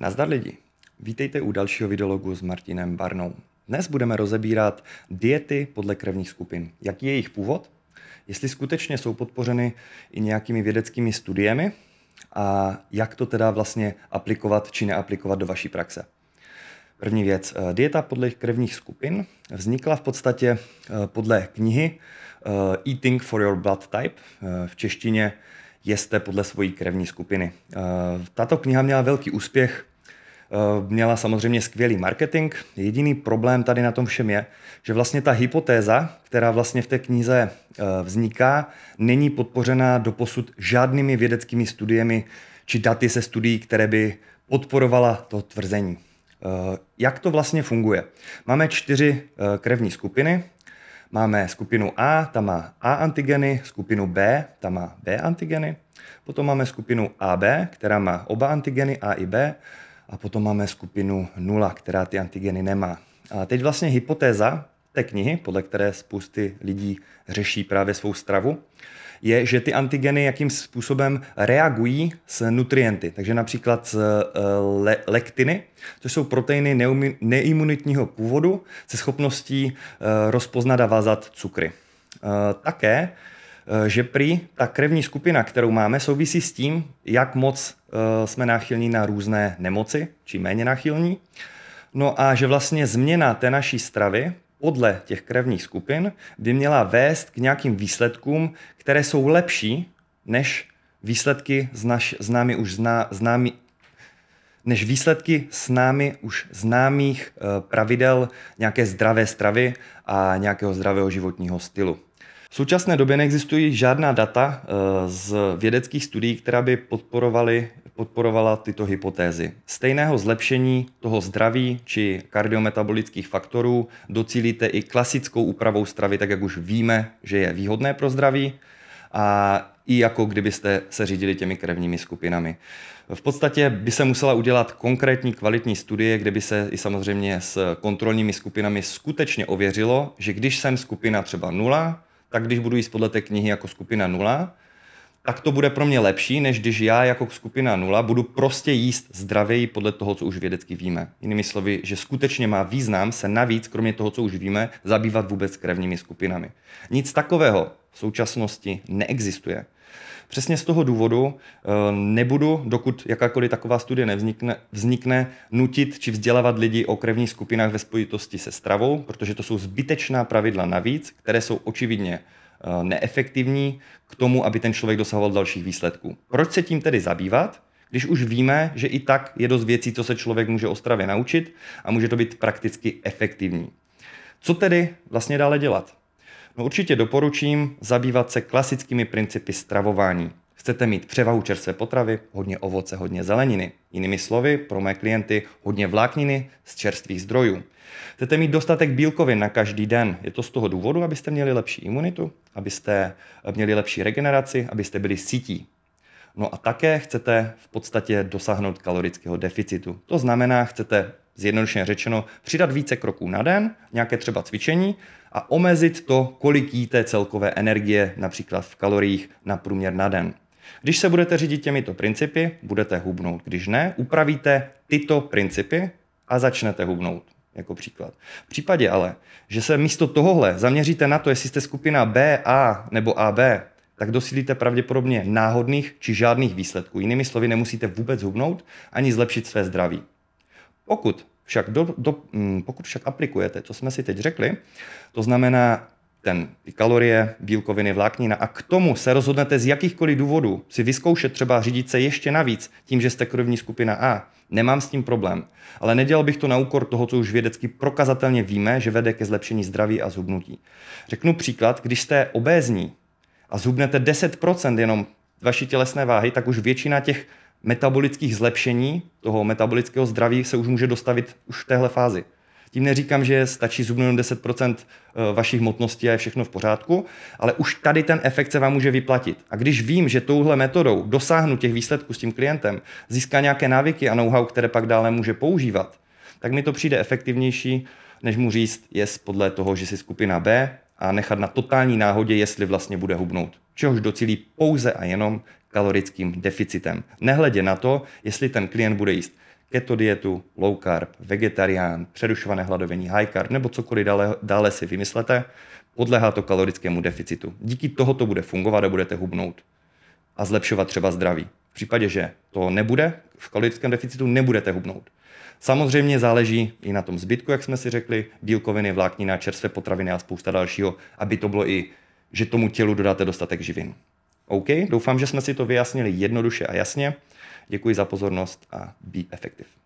Nazdar lidi, vítejte u dalšího videologu s Martinem Barnou. Dnes budeme rozebírat diety podle krevních skupin. Jaký je jejich původ? Jestli skutečně jsou podpořeny i nějakými vědeckými studiemi? A jak to teda vlastně aplikovat či neaplikovat do vaší praxe? První věc, dieta podle krevních skupin vznikla v podstatě podle knihy Eating for your blood type, v češtině Jeste podle svojí krevní skupiny. Tato kniha měla velký úspěch, měla samozřejmě skvělý marketing. Jediný problém tady na tom všem je, že vlastně ta hypotéza, která vlastně v té knize vzniká, není podpořena doposud žádnými vědeckými studiemi či daty se studií, které by podporovala to tvrzení. Jak to vlastně funguje? Máme 4 krevní skupiny. Máme skupinu A, ta má A antigeny, skupinu B, ta má B antigeny, potom máme skupinu AB, která má oba antigeny A i B, a potom máme skupinu 0, která ty antigeny nemá. A teď vlastně hypotéza té knihy, podle které spousty lidí řeší právě svou stravu, je, že ty antigeny jakým způsobem reagují s nutrienty. Takže například z lektiny, což jsou proteiny neimunitního původu se schopností rozpoznat a vázat cukry. Také, že prý ta krevní skupina, kterou máme, souvisí s tím, jak moc jsme náchylní na různé nemoci, či méně náchylní. No a že vlastně změna té naší stravy podle těch krevních skupin by měla vést k nějakým výsledkům, které jsou lepší než výsledky s námi už známých pravidel nějaké zdravé stravy a nějakého zdravého životního stylu. V současné době neexistují žádná data z vědeckých studií, která by podporovala tyto hypotézy. Stejného zlepšení toho zdraví či kardiometabolických faktorů docílíte i klasickou úpravou stravy, tak jak už víme, že je výhodné pro zdraví, a i jako kdybyste se řídili těmi krevními skupinami. V podstatě by se musela udělat konkrétní kvalitní studie, kde by se i samozřejmě s kontrolními skupinami skutečně ověřilo, že když jsem skupina třeba 0, tak když budu jíst podle té knihy jako skupina 0, tak to bude pro mě lepší, než když já jako skupina 0 budu prostě jíst zdravěji podle toho, co už vědecky víme. Jinými slovy, že skutečně má význam se navíc, kromě toho, co už víme, zabývat vůbec krevními skupinami. Nic takového v současnosti neexistuje. Přesně z toho důvodu nebudu, dokud jakákoliv taková studie nevznikne, nutit či vzdělávat lidi o krevních skupinách ve spojitosti se stravou, protože to jsou zbytečná pravidla navíc, které jsou očividně neefektivní k tomu, aby ten člověk dosahoval dalších výsledků. Proč se tím tedy zabývat, když už víme, že i tak je dost věcí, co se člověk může o stravě naučit a může to být prakticky efektivní? Co tedy vlastně dále dělat? No určitě doporučím zabývat se klasickými principy stravování. Chcete mít převahu čerstvé potravy, hodně ovoce, hodně zeleniny. Jinými slovy, pro mé klienty hodně vlákniny z čerstvých zdrojů. Chcete mít dostatek bílkovin na každý den. Je to z toho důvodu, abyste měli lepší imunitu, abyste měli lepší regeneraci, abyste byli sítí. No a také chcete v podstatě dosáhnout kalorického deficitu. To znamená, chcete zjednodušeně řečeno přidat více kroků na den, nějaké třeba cvičení, a omezit to, kolik jíte celkové energie, například v kaloriích na průměr na den. Když se budete řídit těmito principy, budete hubnout. Když ne, upravíte tyto principy a začnete hubnout, jako příklad. V případě ale, že se místo tohohle zaměříte na to, jestli jste skupina B, A nebo AB, tak dosílíte pravděpodobně náhodných či žádných výsledků. Jinými slovy, nemusíte vůbec hubnout ani zlepšit své zdraví. Pokud však aplikujete, co jsme si teď řekli, to znamená ty kalorie, bílkoviny, vláknina, a k tomu se rozhodnete z jakýchkoliv důvodů si vyzkoušet třeba řídit se ještě navíc tím, že jste krevní skupina A, nemám s tím problém. Ale nedělal bych to na úkor toho, co už vědecky prokazatelně víme, že vede ke zlepšení zdraví a zhubnutí. Řeknu příklad, když jste obézní a zhubnete 10% jenom vaší tělesné váhy, tak už většina těch metabolických zlepšení, toho metabolického zdraví, se už může dostavit už v téhle fázi. Tím neříkám, že stačí zhubnout 10% vaší hmotnosti a je všechno v pořádku, ale už tady ten efekt se vám může vyplatit. A když vím, že touhle metodou dosáhnu těch výsledků s tím klientem, získá nějaké návyky a know-how, které pak dále může používat, tak mi to přijde efektivnější, než mu říct, jest podle toho, že jsi skupina B, a nechat na totální náhodě, jestli vlastně bude hubnout čehož docílí pouze a jenom kalorickým deficitem. Nehledě na to, jestli ten klient bude jíst keto dietu, low carb, vegetarián, přerušované hladovění, high carb nebo cokoliv dále si vymyslete, podléhá to kalorickému deficitu. Díky toho to bude fungovat a budete hubnout a zlepšovat třeba zdraví. V případě, že to nebude, v kalorickém deficitu nebudete hubnout. Samozřejmě záleží i na tom zbytku, jak jsme si řekli, bílkoviny, vláknina, čerstvé potraviny a spousta dalšího, aby to bylo i, že tomu tělu dodáte dostatek živin. OK, doufám, že jsme si to vyjasnili jednoduše a jasně. Děkuji za pozornost a be effective.